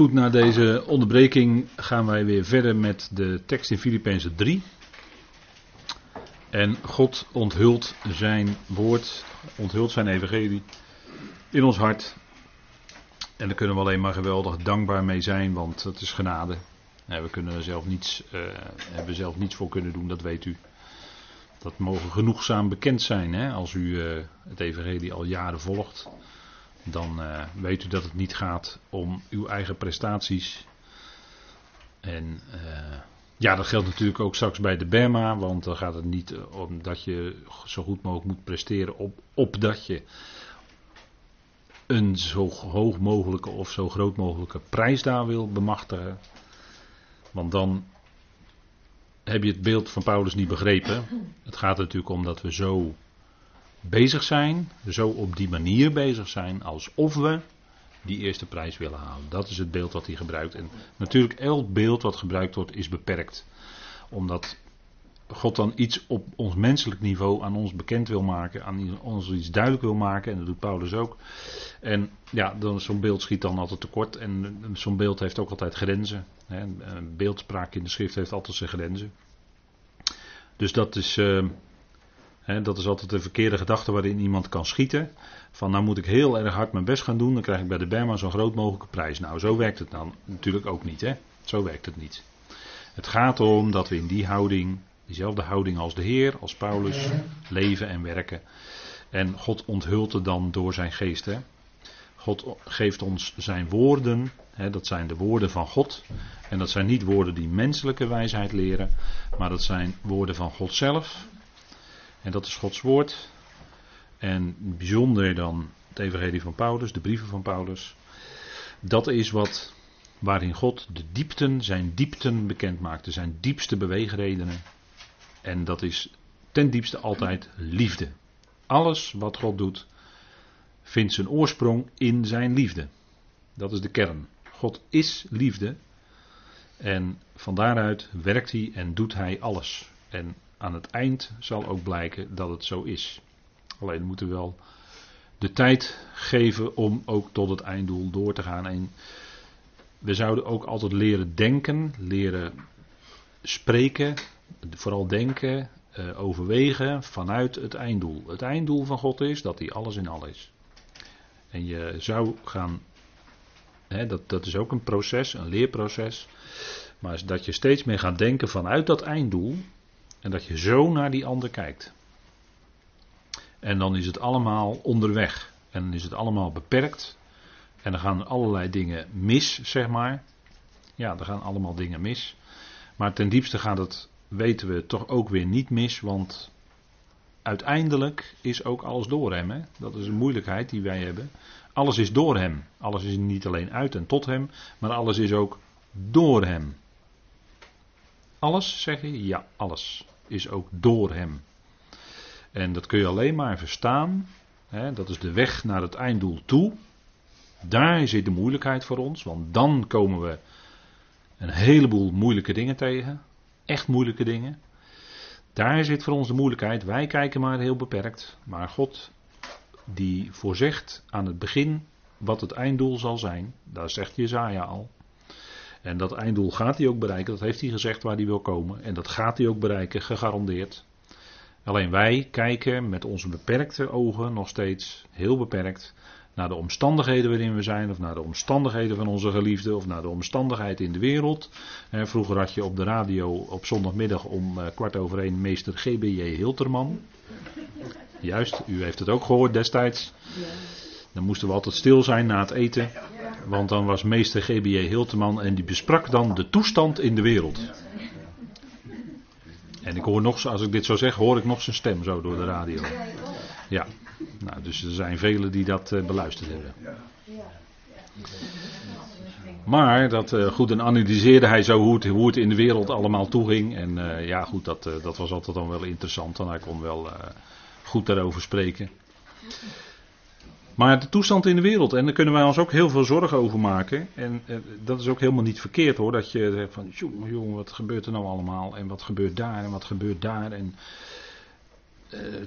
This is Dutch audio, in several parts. goed, na deze onderbreking gaan wij weer verder met de tekst in Filippeense 3. En God onthult zijn woord, onthult zijn evangelie in ons hart. En daar kunnen we alleen maar geweldig dankbaar mee zijn, want dat is genade. We kunnen er zelf niets, hebben zelf niets voor kunnen doen, dat weet u. Dat mogen genoegzaam bekend zijn. Hè? Als u het evangelie al jaren volgt, dan weet u dat het niet gaat om uw eigen prestaties. En ja, dat geldt natuurlijk ook straks bij de Berma, want dan gaat het niet om dat je zo goed mogelijk moet presteren opdat je een zo hoog mogelijke of zo groot mogelijke prijs daar wil bemachtigen. Want dan heb je het beeld van Paulus niet begrepen. Het gaat er natuurlijk om dat we zo bezig zijn, zo op die manier bezig zijn, alsof we die eerste prijs willen halen. Dat is het beeld wat hij gebruikt. En natuurlijk, elk beeld wat gebruikt wordt is beperkt. Omdat God dan iets op ons menselijk niveau aan ons bekend wil maken, aan ons iets duidelijk wil maken, en dat doet Paulus ook. En ja, zo'n beeld schiet dan altijd tekort, en zo'n beeld heeft ook altijd grenzen. Een beeldspraak in de schrift heeft altijd zijn grenzen. Dus dat is altijd de verkeerde gedachte waarin iemand kan schieten. Van nou moet ik heel erg hard mijn best gaan doen, dan krijg ik bij de Berma zo'n groot mogelijke prijs. Nou, zo werkt het dan natuurlijk ook niet. Hè? Zo werkt het niet. Het gaat erom dat we in die houding, diezelfde houding als de Heer, als Paulus, leven en werken. En God onthult het dan door zijn geest. Hè? God geeft ons zijn woorden. Hè? Dat zijn de woorden van God. En dat zijn niet woorden die menselijke wijsheid leren, maar dat zijn woorden van God zelf. En dat is Gods woord. En bijzonder dan het evangelie van Paulus, de brieven van Paulus. Dat is waarin God de diepten, zijn diepten bekend maakte, zijn diepste beweegredenen. En dat is ten diepste altijd liefde. Alles wat God doet, vindt zijn oorsprong in zijn liefde. Dat is de kern. God is liefde. En van daaruit werkt hij en doet hij alles. En aan het eind zal ook blijken dat het zo is. Alleen moeten we wel de tijd geven om ook tot het einddoel door te gaan. En we zouden ook altijd leren denken, leren spreken, vooral denken, overwegen vanuit het einddoel. Het einddoel van God is dat hij alles in al is. En je zou gaan, dat is ook een proces, een leerproces, maar dat je steeds meer gaat denken vanuit dat einddoel. En dat je zo naar die ander kijkt. En dan is het allemaal onderweg. En dan is het allemaal beperkt. En dan gaan allerlei dingen mis, zeg maar. Ja, er gaan allemaal dingen mis. Maar ten diepste gaat het, weten we, toch ook weer niet mis. Want uiteindelijk is ook alles door hem. Hè? Dat is een moeilijkheid die wij hebben. Alles is door hem. Alles is niet alleen uit en tot hem. Maar alles is ook door hem. Alles, zeg je? Ja, alles is ook door hem. En dat kun je alleen maar verstaan. Hè, dat is de weg naar het einddoel toe. Daar zit de moeilijkheid voor ons. Want dan komen we een heleboel moeilijke dingen tegen. Echt moeilijke dingen. Daar zit voor ons de moeilijkheid. Wij kijken maar heel beperkt. Maar God die voorzegt aan het begin wat het einddoel zal zijn. Daar zegt Jezaja al. En dat einddoel gaat hij ook bereiken. Dat heeft hij gezegd waar hij wil komen. En dat gaat hij ook bereiken, gegarandeerd. Alleen wij kijken met onze beperkte ogen nog steeds, heel beperkt, naar de omstandigheden waarin we zijn. Of naar de omstandigheden van onze geliefden. Of naar de omstandigheid in de wereld. Vroeger had je op de radio op zondagmiddag om 1:15 meester G.B.J. Hiltermann. Juist, u heeft het ook gehoord destijds. Dan moesten we altijd stil zijn na het eten. Want dan was meester G.B.J. Hiltermann en die besprak dan de toestand in de wereld. En ik hoor nog, als ik dit zo zeg, hoor ik nog zijn stem zo door de radio. Ja, nou, dus er zijn velen die dat beluisterd hebben. Maar dat goed, dan analyseerde hij zo hoe het in de wereld allemaal toeging. En ja, goed, dat was altijd dan wel interessant. En hij kon wel goed daarover spreken. Maar de toestand in de wereld, en daar kunnen wij ons ook heel veel zorgen over maken. En dat is ook helemaal niet verkeerd hoor, dat je zegt van, jongen, wat gebeurt er nou allemaal? En wat gebeurt daar? En wat gebeurt daar? En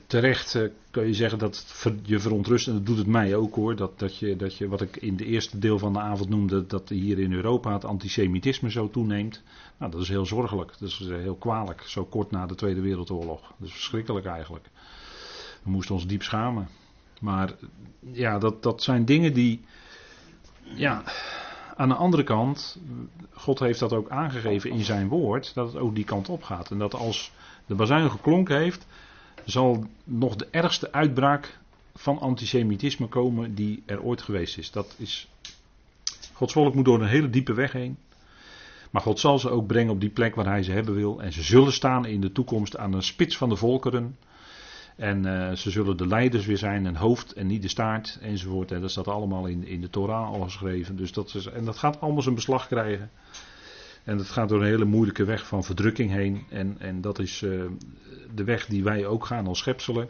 terecht kun je zeggen dat het je verontrust, en dat doet het mij ook hoor, dat je wat ik in de eerste deel van de avond noemde, dat hier in Europa het antisemitisme zo toeneemt. Nou, dat is heel zorgelijk, dat is heel kwalijk, zo kort na de Tweede Wereldoorlog. Dat is verschrikkelijk eigenlijk. We moesten ons diep schamen. Maar ja, dat zijn dingen die, ja, aan de andere kant, God heeft dat ook aangegeven in zijn woord, dat het ook die kant op gaat. En dat als de bazuin geklonken heeft, zal nog de ergste uitbraak van antisemitisme komen die er ooit geweest is. Dat is, Gods volk moet door een hele diepe weg heen. Maar God zal ze ook brengen op die plek waar hij ze hebben wil. En ze zullen staan in de toekomst aan de spits van de volkeren. En ze zullen de leiders weer zijn, een hoofd en niet de staart enzovoort. En dat staat allemaal in de Torah al geschreven. Dus en dat gaat allemaal zijn beslag krijgen. En dat gaat door een hele moeilijke weg van verdrukking heen. En dat is de weg die wij ook gaan als schepselen.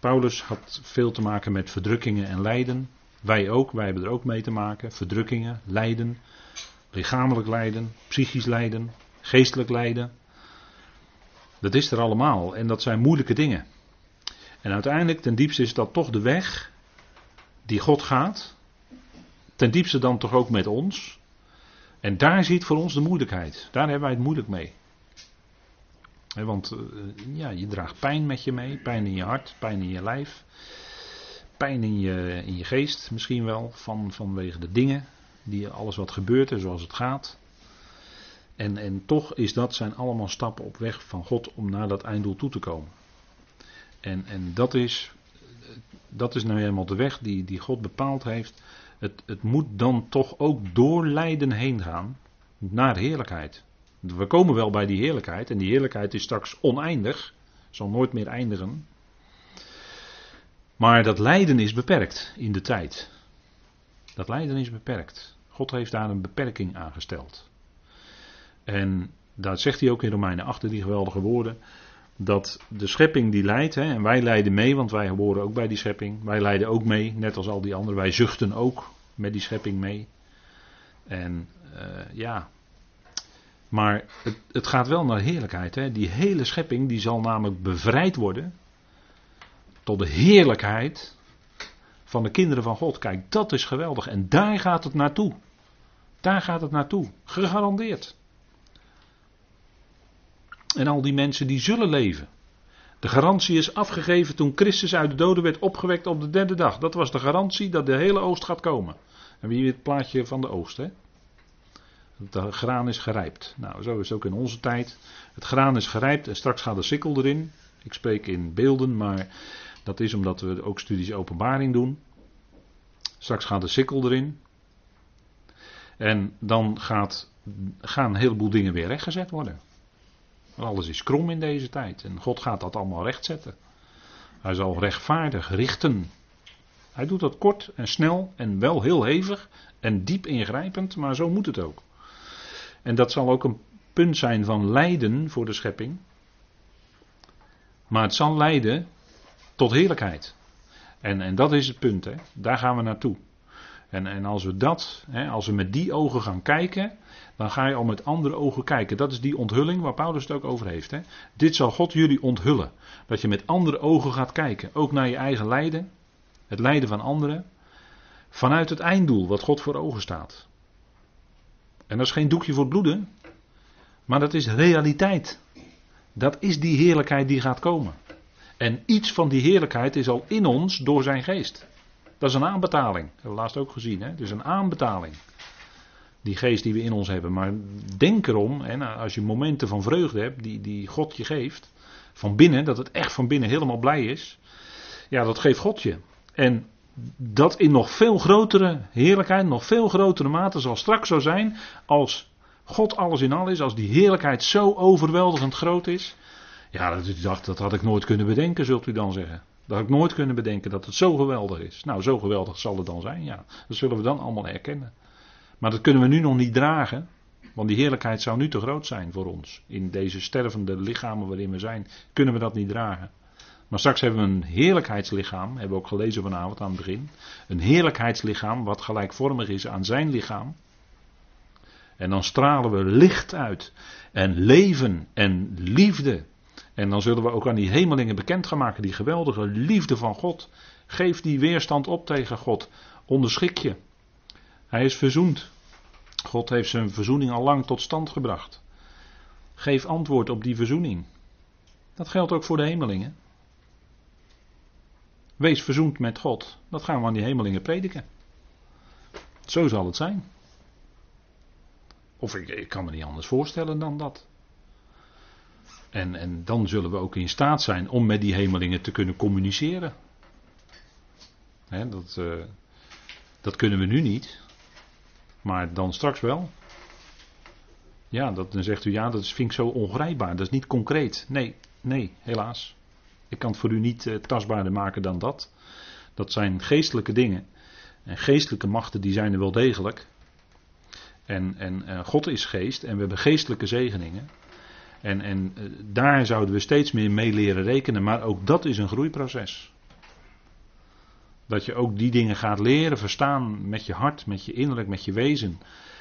Paulus had veel te maken met verdrukkingen en lijden. Wij ook, wij hebben er ook mee te maken. Verdrukkingen, lijden, lichamelijk lijden, psychisch lijden, geestelijk lijden. Dat is er allemaal en dat zijn moeilijke dingen. En uiteindelijk, ten diepste is dat toch de weg die God gaat. Ten diepste dan toch ook met ons. En daar zit voor ons de moeilijkheid. Daar hebben wij het moeilijk mee. Want ja, je draagt pijn met je mee. Pijn in je hart, pijn in je lijf. Pijn in je geest misschien wel. Vanwege de dingen. Alles wat gebeurt en zoals het gaat. En toch zijn allemaal stappen op weg van God om naar dat einddoel toe te komen. En dat is nou helemaal de weg die God bepaald heeft. Het moet dan toch ook door lijden heen gaan naar heerlijkheid. We komen wel bij die heerlijkheid. En die heerlijkheid is straks oneindig. Zal nooit meer eindigen. Maar dat lijden is beperkt in de tijd. Dat lijden is beperkt. God heeft daar een beperking aan gesteld. En daar zegt hij ook in Romeinen 8 die geweldige woorden. Dat de schepping die lijdt, en wij lijden mee, want wij horen ook bij die schepping. Wij lijden ook mee, net als al die anderen. Wij zuchten ook met die schepping mee. En ja, maar het gaat wel naar heerlijkheid. Die hele schepping die zal namelijk bevrijd worden tot de heerlijkheid van de kinderen van God. Kijk, dat is geweldig. En daar gaat het naartoe. Daar gaat het naartoe. Gegarandeerd. En al die mensen die zullen leven. De garantie is afgegeven toen Christus uit de doden werd opgewekt op de derde dag. Dat was de garantie dat de hele oogst gaat komen. En wie het plaatje van de oogst, hè? Het graan is gerijpt. Nou, zo is het ook in onze tijd. Het graan is gerijpt en straks gaat de sikkel erin. Ik spreek in beelden, maar dat is omdat we ook studies Openbaring doen. Straks gaat de sikkel erin. En dan gaan een heleboel dingen weer rechtgezet worden. Alles is krom in deze tijd. En God gaat dat allemaal rechtzetten. Hij zal rechtvaardig richten. Hij doet dat kort en snel en wel heel hevig en diep ingrijpend, maar zo moet het ook. En dat zal ook een punt zijn van lijden voor de schepping. Maar het zal leiden tot heerlijkheid. En dat is het punt, hè. Daar gaan we naartoe. En als we als we met die ogen gaan kijken, dan ga je al met andere ogen kijken. Dat is die onthulling waar Paulus het ook over heeft. Hè? Dit zal God jullie onthullen. Dat je met andere ogen gaat kijken. Ook naar je eigen lijden. Het lijden van anderen. Vanuit het einddoel wat God voor ogen staat. En dat is geen doekje voor bloeden. Maar dat is realiteit. Dat is die heerlijkheid die gaat komen. En iets van die heerlijkheid is al in ons door zijn geest. Dat is een aanbetaling. Dat hebben we laatst ook gezien. Hè? Het is een aanbetaling. Die geest die we in ons hebben. Maar denk erom, als je momenten van vreugde hebt, die God je geeft, van binnen, dat het echt van binnen helemaal blij is. Ja, dat geeft God je. En dat in nog veel grotere heerlijkheid, nog veel grotere mate zal straks zo zijn, als God alles in al is, als die heerlijkheid zo overweldigend groot is. Ja, dat had ik nooit kunnen bedenken, zult u dan zeggen. Dat had ik nooit kunnen bedenken, dat het zo geweldig is. Nou, zo geweldig zal het dan zijn, ja. Dat zullen we dan allemaal erkennen. Maar dat kunnen we nu nog niet dragen. Want die heerlijkheid zou nu te groot zijn voor ons. In deze stervende lichamen waarin we zijn, kunnen we dat niet dragen. Maar straks hebben we een heerlijkheidslichaam. Hebben we ook gelezen vanavond aan het begin. Een heerlijkheidslichaam wat gelijkvormig is aan zijn lichaam. En dan stralen we licht uit. En leven en liefde. En dan zullen we ook aan die hemelingen bekend gaan maken, die geweldige liefde van God. Geef die weerstand op tegen God. Onderschik je. Hij is verzoend. God heeft zijn verzoening al lang tot stand gebracht. Geef antwoord op die verzoening. Dat geldt ook voor de hemelingen. Wees verzoend met God. Dat gaan we aan die hemelingen prediken. Zo zal het zijn. Of ik kan me niet anders voorstellen dan dat. En dan zullen we ook in staat zijn om met die hemelingen te kunnen communiceren. He, dat kunnen we nu niet. Maar dan straks wel. Ja, dan zegt u, ja, dat vind ik zo ongrijpbaar. Dat is niet concreet. Nee, helaas. Ik kan het voor u niet tastbaarder maken dan dat. Dat zijn geestelijke dingen. En geestelijke machten, die zijn er wel degelijk. En God is geest en we hebben geestelijke zegeningen. En daar zouden we steeds meer mee leren rekenen. Maar ook dat is een groeiproces. Dat je ook die dingen gaat leren, verstaan met je hart, met je innerlijk, met je wezen.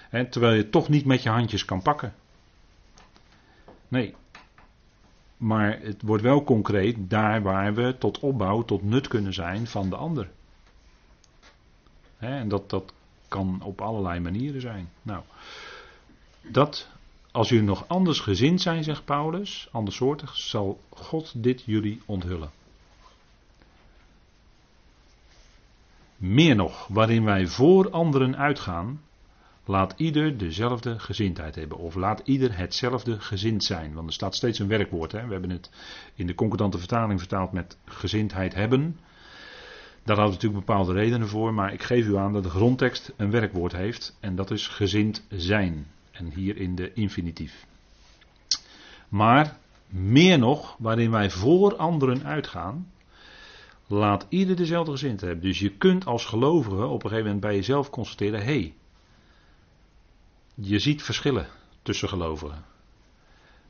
Hè, terwijl je het toch niet met je handjes kan pakken. Nee. Maar het wordt wel concreet daar waar we tot opbouw, tot nut kunnen zijn van de ander. Hè, en dat kan op allerlei manieren zijn. Nou, dat... Als jullie nog anders gezind zijn, zegt Paulus, andersoortig, zal God dit jullie onthullen. Meer nog, waarin wij voor anderen uitgaan, laat ieder dezelfde gezindheid hebben. Of laat ieder hetzelfde gezind zijn. Want er staat steeds een werkwoord. Hè? We hebben het in de concordante vertaling vertaald met gezindheid hebben. Daar hadden we natuurlijk bepaalde redenen voor. Maar ik geef u aan dat de grondtekst een werkwoord heeft. En dat is gezind zijn. En hier in de infinitief. Maar meer nog, waarin wij voor anderen uitgaan, laat ieder dezelfde gezindheid hebben. Dus je kunt als gelovige op een gegeven moment bij jezelf constateren, je ziet verschillen tussen gelovigen.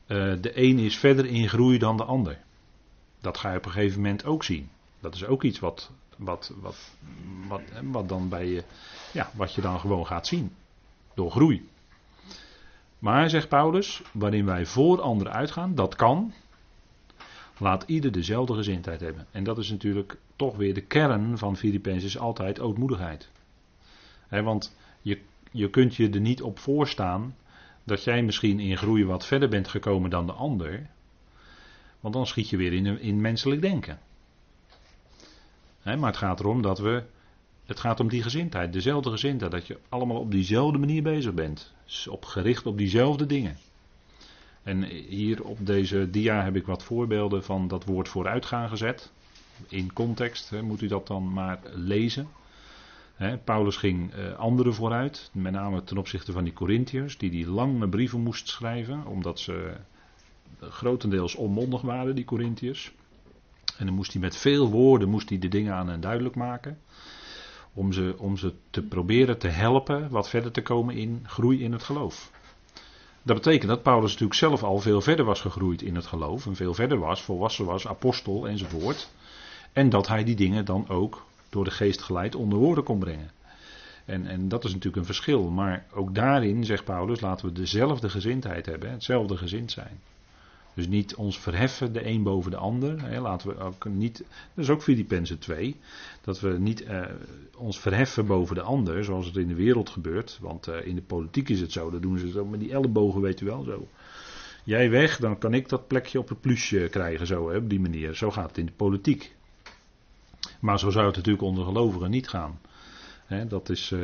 De een is verder in groei dan de ander. Dat ga je op een gegeven moment ook zien. Dat is ook iets wat dan bij je, ja, wat je dan gewoon gaat zien. Door groei. Maar, zegt Paulus, waarin wij voor anderen uitgaan, dat kan, laat ieder dezelfde gezindheid hebben. En dat is natuurlijk toch weer de kern van Filippeense, is altijd ootmoedigheid. Want je kunt je er niet op voorstaan dat jij misschien in groei wat verder bent gekomen dan de ander. Want dan schiet je weer in menselijk denken. Maar het gaat erom dat het gaat om die gezindheid, dezelfde gezindheid, dat je allemaal op diezelfde manier bezig bent. Gericht op diezelfde dingen. En hier op deze dia heb ik wat voorbeelden van dat woord vooruitgaan gezet. In context moet u dat dan maar lezen. Paulus ging anderen vooruit, met name ten opzichte van die Corinthiërs, die lange brieven moest schrijven, omdat ze grotendeels onmondig waren, die Corinthiërs. En dan moest hij met veel woorden de dingen aan hen duidelijk maken. Om ze te proberen te helpen wat verder te komen in groei in het geloof. Dat betekent dat Paulus natuurlijk zelf al veel verder was gegroeid in het geloof. En veel verder was, volwassen was, apostel enzovoort. En dat hij die dingen dan ook door de geest geleid onder woorden kon brengen. En dat is natuurlijk een verschil. Maar ook daarin, zegt Paulus, laten we dezelfde gezindheid hebben. Hetzelfde gezind zijn. Dus niet ons verheffen, de een boven de ander. Laten we ook niet, dat is ook Filippenzen 2, dat we niet ons verheffen boven de ander, zoals het in de wereld gebeurt. Want in de politiek is het zo, dat doen ze zo met die ellebogen, weet u wel, zo. Jij weg, dan kan ik dat plekje op het plusje krijgen, zo hè, op die manier. Zo gaat het in de politiek. Maar zo zou het natuurlijk onder gelovigen niet gaan. Hè, dat is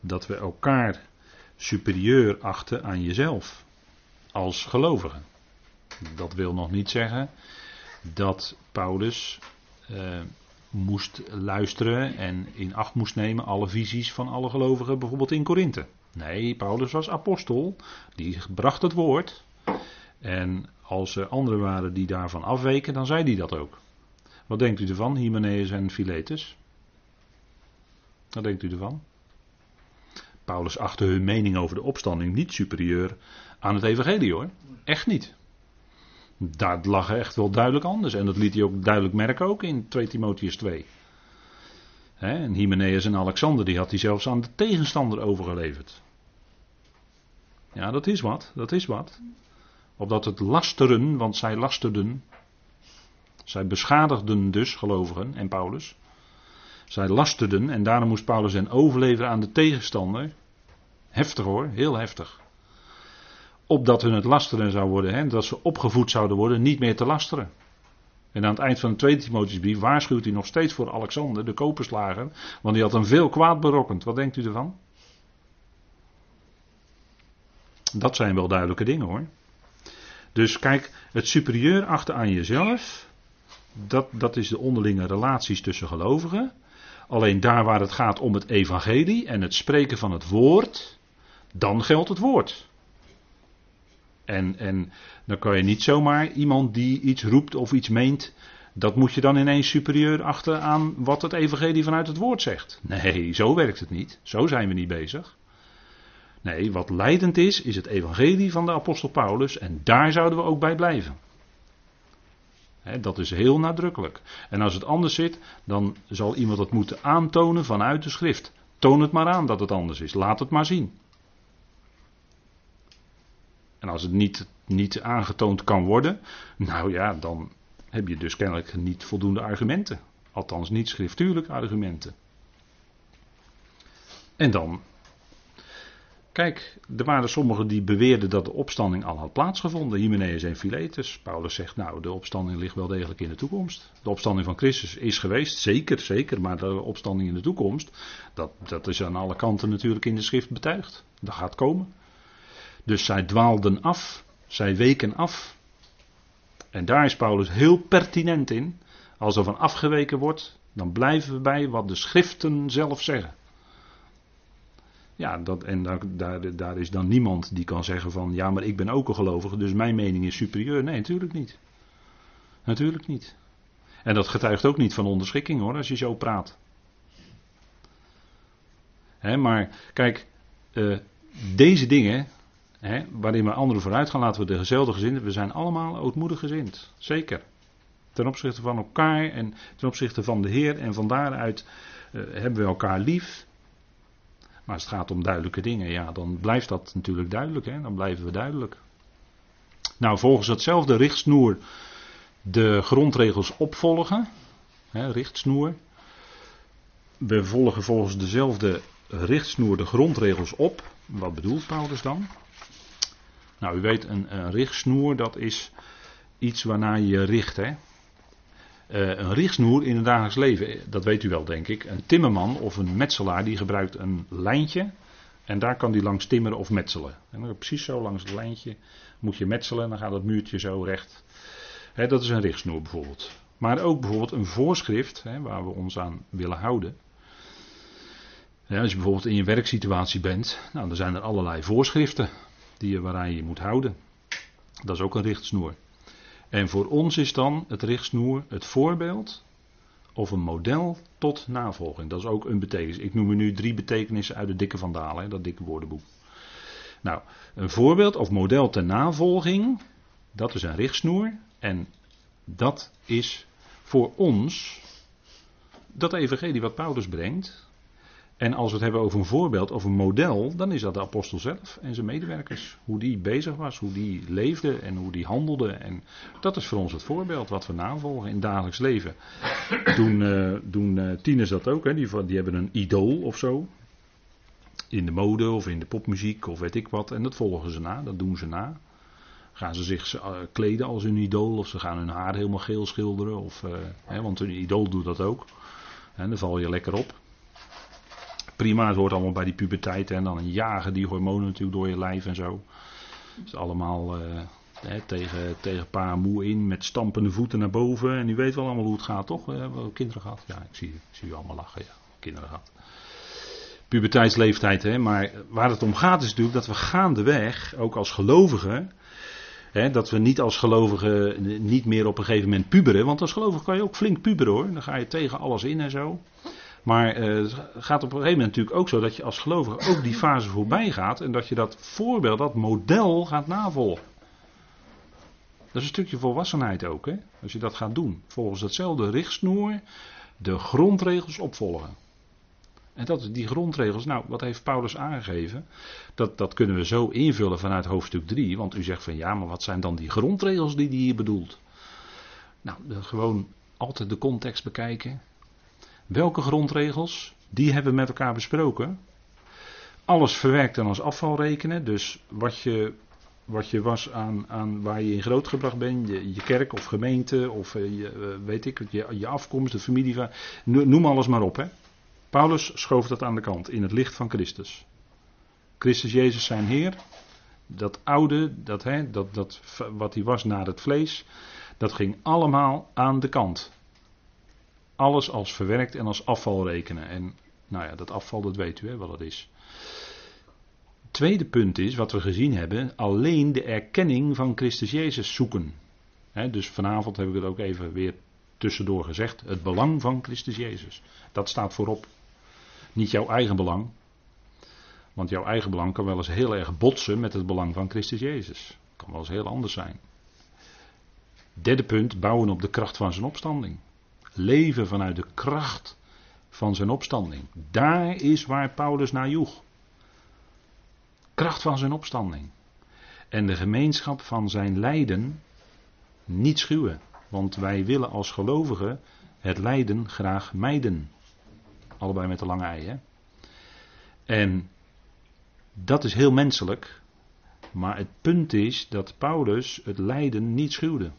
dat we elkaar superieur achten aan jezelf, als gelovigen. Dat wil nog niet zeggen dat Paulus moest luisteren en in acht moest nemen alle visies van alle gelovigen, bijvoorbeeld in Korinthe. Nee, Paulus was apostel, die bracht het woord. En als er anderen waren die daarvan afweken, dan zei hij dat ook. Wat denkt u ervan, Hymenaeus en Philetus? Wat denkt u ervan? Paulus achtte hun mening over de opstanding niet superieur aan het evangelie, hoor. Echt niet. Dat lag echt wel duidelijk anders. En dat liet hij ook duidelijk merken ook in 2 Timotheüs 2. En Hymenaeus en Alexander, die had hij zelfs aan de tegenstander overgeleverd. Ja, dat is wat. opdat het lasteren, want zij lasterden, zij beschadigden dus gelovigen en Paulus, zij lasterden en daarom moest Paulus hen overleveren aan de tegenstander, heftig hoor, heel heftig, opdat hun het lasteren zou worden, hè, dat ze opgevoed zouden worden niet meer te lasteren. En aan het eind van de tweede Timotheüsbrief waarschuwt hij nog steeds voor Alexander, de koperslager, want die had hem veel kwaad berokkend. Wat denkt u ervan? Dat zijn wel duidelijke dingen hoor. Dus kijk, het superieur achten aan jezelf, dat is de onderlinge relaties tussen gelovigen. Alleen daar waar het gaat om het evangelie en het spreken van het woord, dan geldt het woord. En dan kan je niet zomaar iemand die iets roept of iets meent, dat moet je dan ineens superieur achten aan wat het evangelie vanuit het woord zegt. Nee, zo werkt het niet. Zo zijn we niet bezig. Nee, wat leidend is, is het evangelie van de apostel Paulus en daar zouden we ook bij blijven. He, dat is heel nadrukkelijk. En als het anders zit, dan zal iemand het moeten aantonen vanuit de schrift. Toon het maar aan dat het anders is. Laat het maar zien. En als het niet aangetoond kan worden, nou ja, dan heb je dus kennelijk niet voldoende argumenten. Althans niet schriftuurlijke argumenten. En dan, kijk, er waren sommigen die beweerden dat de opstanding al had plaatsgevonden. Hymenaeus en Philetus. Paulus zegt, nou, de opstanding ligt wel degelijk in de toekomst. De opstanding van Christus is geweest, zeker. Maar de opstanding in de toekomst, dat is aan alle kanten natuurlijk in de schrift betuigd. Dat gaat komen. Dus zij dwaalden af, zij weken af. En daar is Paulus heel pertinent in. Als er van afgeweken wordt, dan blijven we bij wat de schriften zelf zeggen. Ja, daar is dan niemand die kan zeggen van, ja, maar ik ben ook een gelovige, dus mijn mening is superieur. Nee, natuurlijk niet. Natuurlijk niet. En dat getuigt ook niet van onderschikking hoor, als je zo praat. Hè, maar kijk, deze dingen, hè, waarin we anderen vooruit gaan, laten we de gezellige gezinden, we zijn allemaal ootmoedig gezind. Zeker. Ten opzichte van elkaar en ten opzichte van de Heer en van daaruit hebben we elkaar lief. Maar als het gaat om duidelijke dingen, ja, dan blijft dat natuurlijk duidelijk. Hè? Dan blijven we duidelijk. Nou, volgens datzelfde richtsnoer de grondregels opvolgen. Hè, richtsnoer. We volgen volgens dezelfde richtsnoer de grondregels op. Wat bedoelt Paulus dan? Nou, u weet, een richtsnoer, dat is iets waarnaar je je richt, hè. Een richtsnoer in het dagelijks leven, dat weet u wel denk ik, een timmerman of een metselaar die gebruikt een lijntje en daar kan die langs timmeren of metselen. En dan precies zo langs het lijntje moet je metselen en dan gaat het muurtje zo recht. Hè, dat is een richtsnoer bijvoorbeeld. Maar ook bijvoorbeeld een voorschrift, hè, waar we ons aan willen houden. Ja, als je bijvoorbeeld in je werksituatie bent, nou, dan zijn er allerlei voorschriften waaraan je moet houden. Dat is ook een richtsnoer. En voor ons is dan het richtsnoer het voorbeeld of een model tot navolging. Dat is ook een betekenis. Ik noem u nu 3 betekenissen uit de dikke Van Dalen, hè, dat dikke woordenboek. Nou, een voorbeeld of model ter navolging, dat is een richtsnoer. En dat is voor ons dat evangelie wat Paulus brengt. En als we het hebben over een voorbeeld of een model, dan is dat de apostel zelf en zijn medewerkers. Hoe die bezig was, hoe die leefde en hoe die handelde. En dat is voor ons het voorbeeld wat we navolgen in het dagelijks leven. Doen tieners dat ook, hè? Die hebben een idool of zo. In de mode of in de popmuziek of weet ik wat. En dat volgen ze na, dat doen ze na. Gaan ze zich kleden als hun idool of ze gaan hun haar helemaal geel schilderen. Of, hè, want hun idool doet dat ook. En dan val je lekker op. Prima, het hoort allemaal bij die puberteit en dan jagen die hormonen natuurlijk door je lijf en zo. Het is allemaal tegen pa en moe in met stampende voeten naar boven. En u weet wel allemaal hoe het gaat, toch? We hebben kinderen gehad. Ja, ik zie u allemaal lachen. Ja, kinderen gehad. Puberteitsleeftijd, hè. Maar waar het om gaat is natuurlijk dat we gaandeweg, ook als gelovigen, hè, dat we niet als gelovigen niet meer op een gegeven moment puberen. Want als gelovige kan je ook flink puberen hoor. Dan ga je tegen alles in en zo. Maar het gaat op een gegeven moment natuurlijk ook zo dat je als gelovige ook die fase voorbij gaat en dat je dat voorbeeld, dat model gaat navolgen. Dat is een stukje volwassenheid ook, hè? Als je dat gaat doen. Volgens datzelfde richtsnoer de grondregels opvolgen. En dat is die grondregels. Nou, wat heeft Paulus aangegeven? Dat kunnen we zo invullen vanuit hoofdstuk 3. Want u zegt van ja, maar wat zijn dan die grondregels die hij hier bedoelt? Nou, gewoon altijd de context bekijken. Welke grondregels? Die hebben we met elkaar besproken. Alles verwerkt en als afval rekenen. Dus wat je was aan waar je in grootgebracht bent, je kerk of gemeente of je afkomst, de familie, noem alles maar op. Hè. Paulus schoof dat aan de kant in het licht van Christus. Christus Jezus zijn Heer, dat oude, dat wat hij was naar het vlees, dat ging allemaal aan de kant. Alles als verwerkt en als afval rekenen. En nou ja, dat afval, dat weet u hè, wat dat is. Tweede punt is, wat we gezien hebben, alleen de erkenning van Christus Jezus zoeken. He, dus vanavond heb ik het ook even weer tussendoor gezegd, het belang van Christus Jezus. Dat staat voorop. Niet jouw eigen belang, want jouw eigen belang kan wel eens heel erg botsen met het belang van Christus Jezus. Dat kan wel eens heel anders zijn. Derde punt, bouwen op de kracht van zijn opstanding. Leven vanuit de kracht van zijn opstanding. Daar is waar Paulus naar joeg. Kracht van zijn opstanding. En de gemeenschap van zijn lijden niet schuwen. Want wij willen als gelovigen het lijden graag mijden. Allebei met de lange ei, hè? En dat is heel menselijk. Maar het punt is dat Paulus het lijden niet schuwde.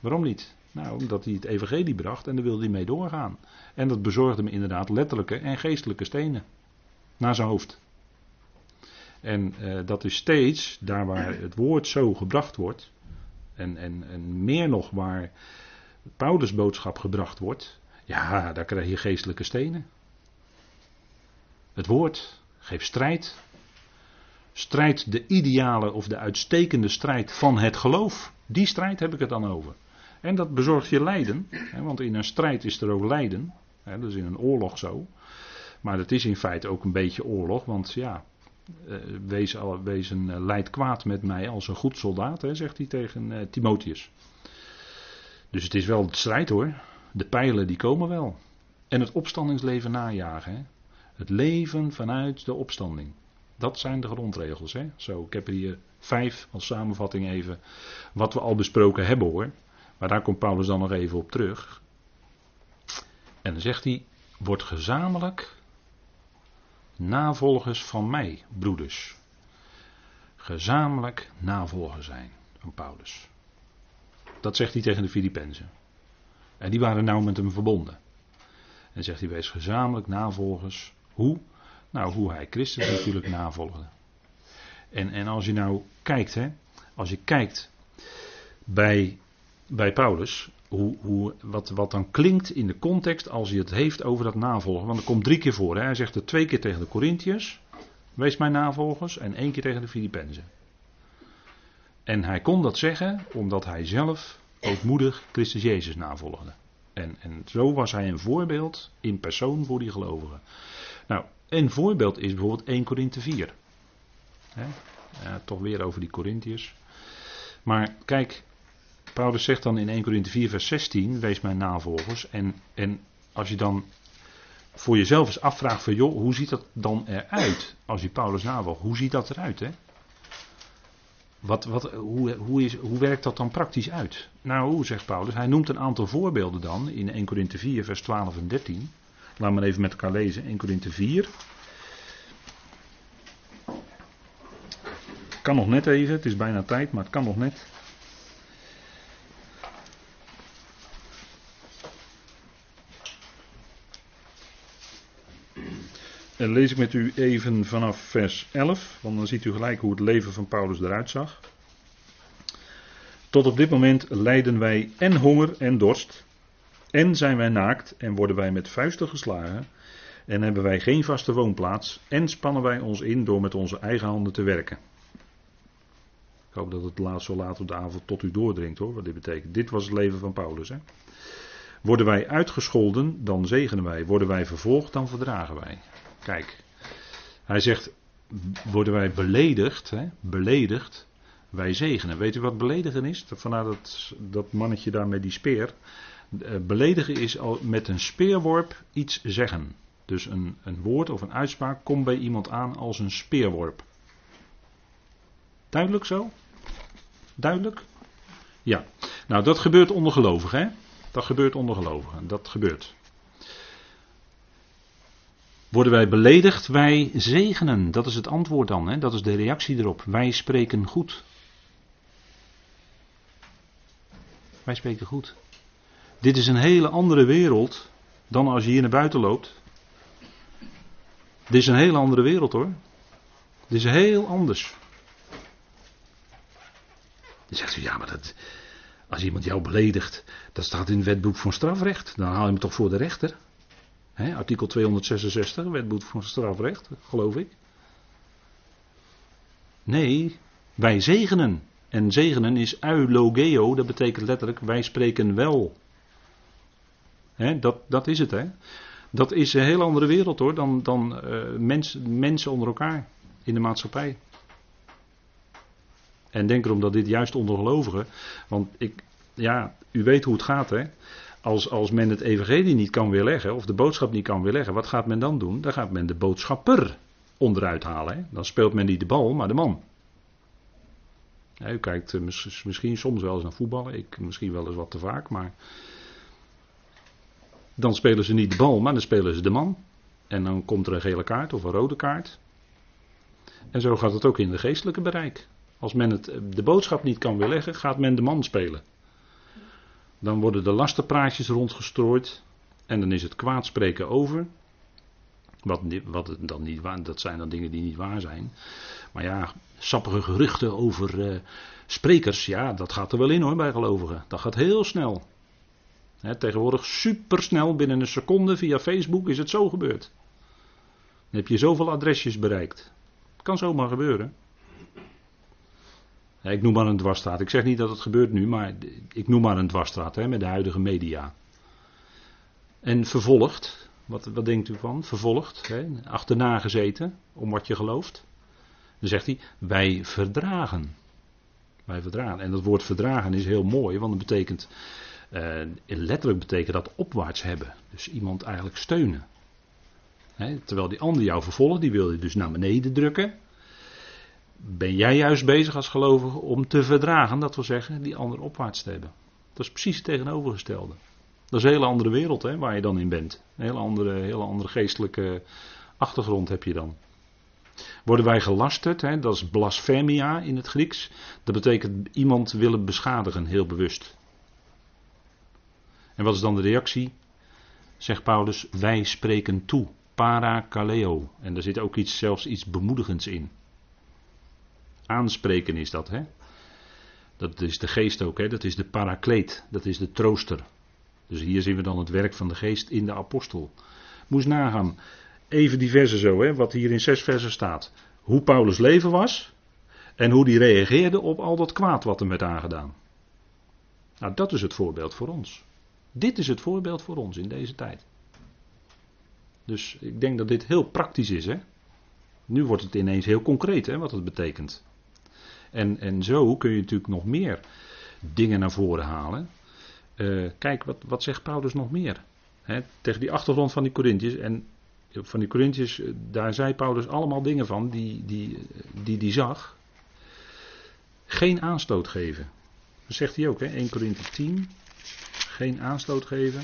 Waarom niet? Nou, omdat hij het evangelie bracht en daar wilde hij mee doorgaan. En dat bezorgde hem inderdaad letterlijke en geestelijke stenen. Naar zijn hoofd. En dat is steeds, daar waar het woord zo gebracht wordt, en meer nog waar Paulus' boodschap gebracht wordt, ja, daar krijg je geestelijke stenen. Het woord geeft strijd. Strijd de ideale of de uitstekende strijd van het geloof. Die strijd heb ik het dan over. En dat bezorgt je lijden, hè, want in een strijd is er ook lijden. Hè, dat is in een oorlog zo. Maar dat is in feite ook een beetje oorlog, want ja... Wees leid kwaad met mij als een goed soldaat, hè, zegt hij tegen Timotheüs. Dus het is wel de strijd hoor. De pijlen die komen wel. En het opstandingsleven najagen. Hè. Het leven vanuit de opstanding. Dat zijn de grondregels. Hè. Zo, ik heb er hier 5 als samenvatting even. Wat we al besproken hebben hoor. Maar daar komt Paulus dan nog even op terug. En dan zegt hij, word gezamenlijk... navolgers van mij, broeders. Gezamenlijk navolger zijn van Paulus. Dat zegt hij tegen de Filippenzen. En die waren nou met hem verbonden. En zegt hij, wees gezamenlijk navolgers. Hoe? Nou, hoe hij Christus natuurlijk navolgde. En als je nou kijkt, hè, als je kijkt bij Paulus, wat dan klinkt in de context als hij het heeft over dat navolgen. Want dat komt 3 keer voor. Hè. Hij zegt het 2 keer tegen de Corinthiërs. Wees mijn navolgers. En 1 keer tegen de Filippenzen. En hij kon dat zeggen omdat hij zelf ootmoedig Christus Jezus navolgde. En zo was hij een voorbeeld in persoon voor die gelovigen. Nou, een voorbeeld is bijvoorbeeld 1 Korinthe 4. Hè. Ja, toch weer over die Corinthiërs. Maar kijk... Paulus zegt dan in 1 Korinthe 4 vers 16, wees mijn navolgers. En als je dan voor jezelf eens afvraagt van joh, hoe ziet dat dan eruit? Als je Paulus navolgt, hoe ziet dat eruit hè? Hoe werkt dat dan praktisch uit? Nou, hoe zegt Paulus, hij noemt een aantal voorbeelden dan in 1 Korinthe 4 vers 12 en 13. Laat maar even met elkaar lezen, 1 Korinthe 4. Kan nog net even, het is bijna tijd, maar het kan nog net. En lees ik met u even vanaf vers 11, want dan ziet u gelijk hoe het leven van Paulus eruit zag. Tot op dit moment lijden wij en honger en dorst, en zijn wij naakt en worden wij met vuisten geslagen, en hebben wij geen vaste woonplaats, en spannen wij ons in door met onze eigen handen te werken. Ik hoop dat het laatst zo laat op de avond tot u doordringt hoor, wat dit betekent. Dit was het leven van Paulus hè. Worden wij uitgescholden, dan zegenen wij. Worden wij vervolgd, dan verdragen wij. Kijk, hij zegt, worden wij beledigd, hè? Beledigd, wij zegenen. Weet u wat beledigen is? Vandaar dat mannetje daar met die speer. Beledigen is al met een speerworp iets zeggen. Dus een woord of een uitspraak komt bij iemand aan als een speerworp. Duidelijk zo? Duidelijk? Ja. Nou, dat gebeurt onder gelovigen, hè? Dat gebeurt onder gelovigen. Dat gebeurt. Worden wij beledigd? Wij zegenen. Dat is het antwoord dan, hè? Dat is de reactie erop. Wij spreken goed. Wij spreken goed. Dit is een hele andere wereld dan als je hier naar buiten loopt. Dit is een hele andere wereld hoor. Dit is heel anders. Dan zegt u, ja, maar dat, als iemand jou beledigt, dat staat in het Wetboek van Strafrecht. Dan haal je hem toch voor de rechter. He, artikel 266, Wetboek van Strafrecht, geloof ik. Nee, wij zegenen. En zegenen is eulogeo, dat betekent letterlijk wij spreken wel. He, dat is het, hè. Dat is een heel andere wereld hoor dan mensen onder elkaar in de maatschappij. En denk erom dat dit juist onder gelovigen, want u weet hoe het gaat hè. Als men het evangelie niet kan weerleggen of de boodschap niet kan weerleggen, wat gaat men dan doen? Dan gaat men de boodschapper onderuit halen. Hè? Dan speelt men niet de bal, maar de man. Ja, u kijkt misschien soms wel eens naar voetballen, ik misschien wel eens wat te vaak, maar dan spelen ze niet de bal, maar dan spelen ze de man. En dan komt er een gele kaart of een rode kaart. En zo gaat het ook in de geestelijke bereik. Als men de boodschap niet kan weerleggen, gaat men de man spelen. Dan worden de lastenpraatjes rondgestrooid. En dan is het kwaadspreken over. Wat dan niet waar, dat zijn dan dingen die niet waar zijn. Maar ja, sappige geruchten over sprekers. Ja, dat gaat er wel in hoor bij gelovigen. Dat gaat heel snel. He, tegenwoordig supersnel, binnen een seconde via Facebook is het zo gebeurd. Dan heb je zoveel adresjes bereikt. Het kan zomaar gebeuren. He, ik noem maar een dwarsstraat. Ik zeg niet dat het gebeurt nu, maar ik noem maar een dwarsstraat hè, met de huidige media. En vervolgd, wat denkt u van? Vervolgd, hè, achterna gezeten om wat je gelooft. Dan zegt hij, wij verdragen. Wij verdragen. En dat woord verdragen is heel mooi, want het betekent... Letterlijk betekent dat opwaarts hebben. Dus iemand eigenlijk steunen. He, terwijl die ander jou vervolgt, die wil je dus naar beneden drukken. Ben jij juist bezig als gelovige om te verdragen, dat wil zeggen, die ander opwaarts te hebben. Dat is precies het tegenovergestelde. Dat is een hele andere wereld hè, waar je dan in bent. Een hele andere geestelijke achtergrond heb je dan. Worden wij gelasterd, hè, dat is blasphemia in het Grieks. Dat betekent iemand willen beschadigen, heel bewust. En wat is dan de reactie? Zegt Paulus, wij spreken toe. Parakaleo. En daar zit ook zelfs iets bemoedigends in. Aanspreken is dat, hè? Dat is de geest ook, hè? Dat is de parakleet. Dat is de trooster. Dus hier zien we dan het werk van de geest in de apostel. Moest nagaan. Even die versen zo, hè? Wat hier in 6 versen staat. Hoe Paulus' leven was. En hoe die reageerde op al dat kwaad wat hem werd aangedaan. Nou, dat is het voorbeeld voor ons. Dit is het voorbeeld voor ons in deze tijd. Dus ik denk dat dit heel praktisch is. Hè? Nu wordt het ineens heel concreet hè, wat het betekent. En zo kun je natuurlijk nog meer dingen naar voren halen. Kijk, wat zegt Paulus nog meer? Hè, tegen die achtergrond van die Corinthiërs. En van die Corinthiërs, daar zei Paulus allemaal dingen van die hij zag. Geen aanstoot geven. Dat zegt hij ook, hè? 1 Korinthe 10... Geen aanstoot geven.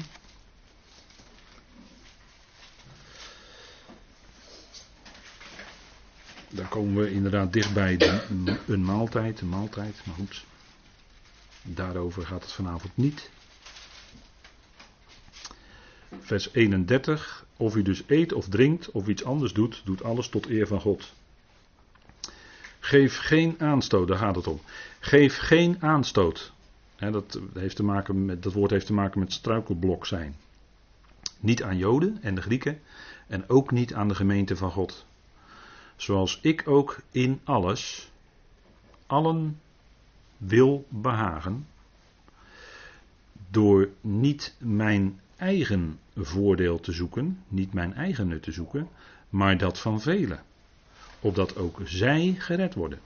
Daar komen we inderdaad dichtbij een maaltijd. Maar goed, daarover gaat het vanavond niet. Vers 31. Of u dus eet of drinkt of iets anders doet, doet alles tot eer van God. Geef geen aanstoot, daar gaat het om. Geef geen aanstoot. He, dat woord heeft te maken met struikelblok zijn. Niet aan Joden en de Grieken en ook niet aan de gemeente van God. Zoals ik ook in alles, allen wil behagen, door niet mijn eigen voordeel te zoeken, niet mijn eigen nut te zoeken, maar dat van velen, opdat ook zij gered worden.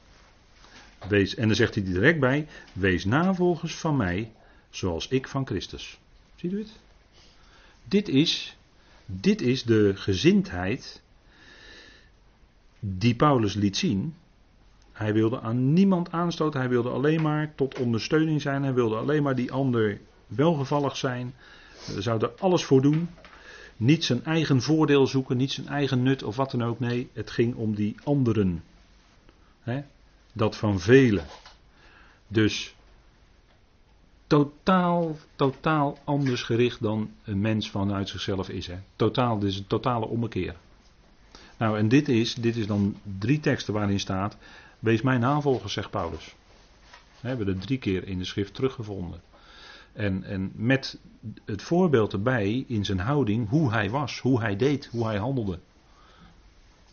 En dan zegt hij direct bij, wees navolgers van mij, zoals ik van Christus. Ziet u het? Dit is Dit is de gezindheid die Paulus liet zien. Hij wilde aan niemand aanstoten, hij wilde alleen maar tot ondersteuning zijn, hij wilde alleen maar die ander welgevallig zijn, zou er alles voor doen. Niet zijn eigen voordeel zoeken, niet zijn eigen nut of wat dan ook, nee, het ging om die anderen. Hè? Dat van velen. Dus totaal anders gericht dan een mens vanuit zichzelf is. Hè? Totaal, dit is een totale ommekeer. Nou, en dit is dan 3 teksten waarin staat, wees mijn navolger, zegt Paulus. We hebben het 3 keer in de schrift teruggevonden. En met het voorbeeld erbij in zijn houding, hoe hij was, hoe hij deed, hoe hij handelde.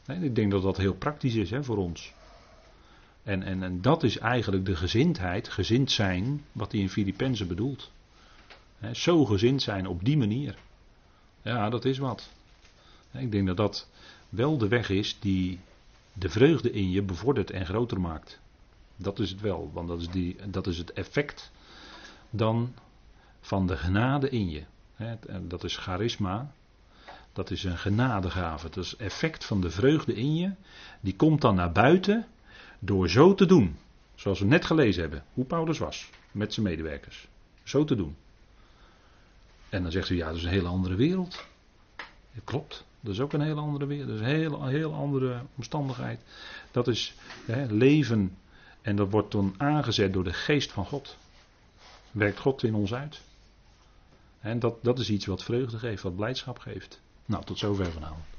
En ik denk dat dat heel praktisch is, hè, voor ons. En dat is eigenlijk de gezindheid, gezind zijn, wat hij in Filippense bedoelt. He, zo gezind zijn, op die manier. Ja, dat is wat. Ik denk dat dat wel de weg is die de vreugde in je bevordert en groter maakt. Dat is het wel, want dat is het effect dan van de genade in je. He, dat is charisma. Dat is een genadegave. Dat is het effect van de vreugde in je. Die komt dan naar buiten door zo te doen, zoals we net gelezen hebben, hoe Paulus was, met zijn medewerkers. Zo te doen. En dan zegt u, ja, dat is een hele andere wereld. Dat klopt, dat is ook een hele andere wereld. Dat is een heel andere omstandigheid. Dat is, hè, leven, en dat wordt dan aangezet door de geest van God. Werkt God in ons uit. En dat is iets wat vreugde geeft, wat blijdschap geeft. Nou, tot zover vanavond.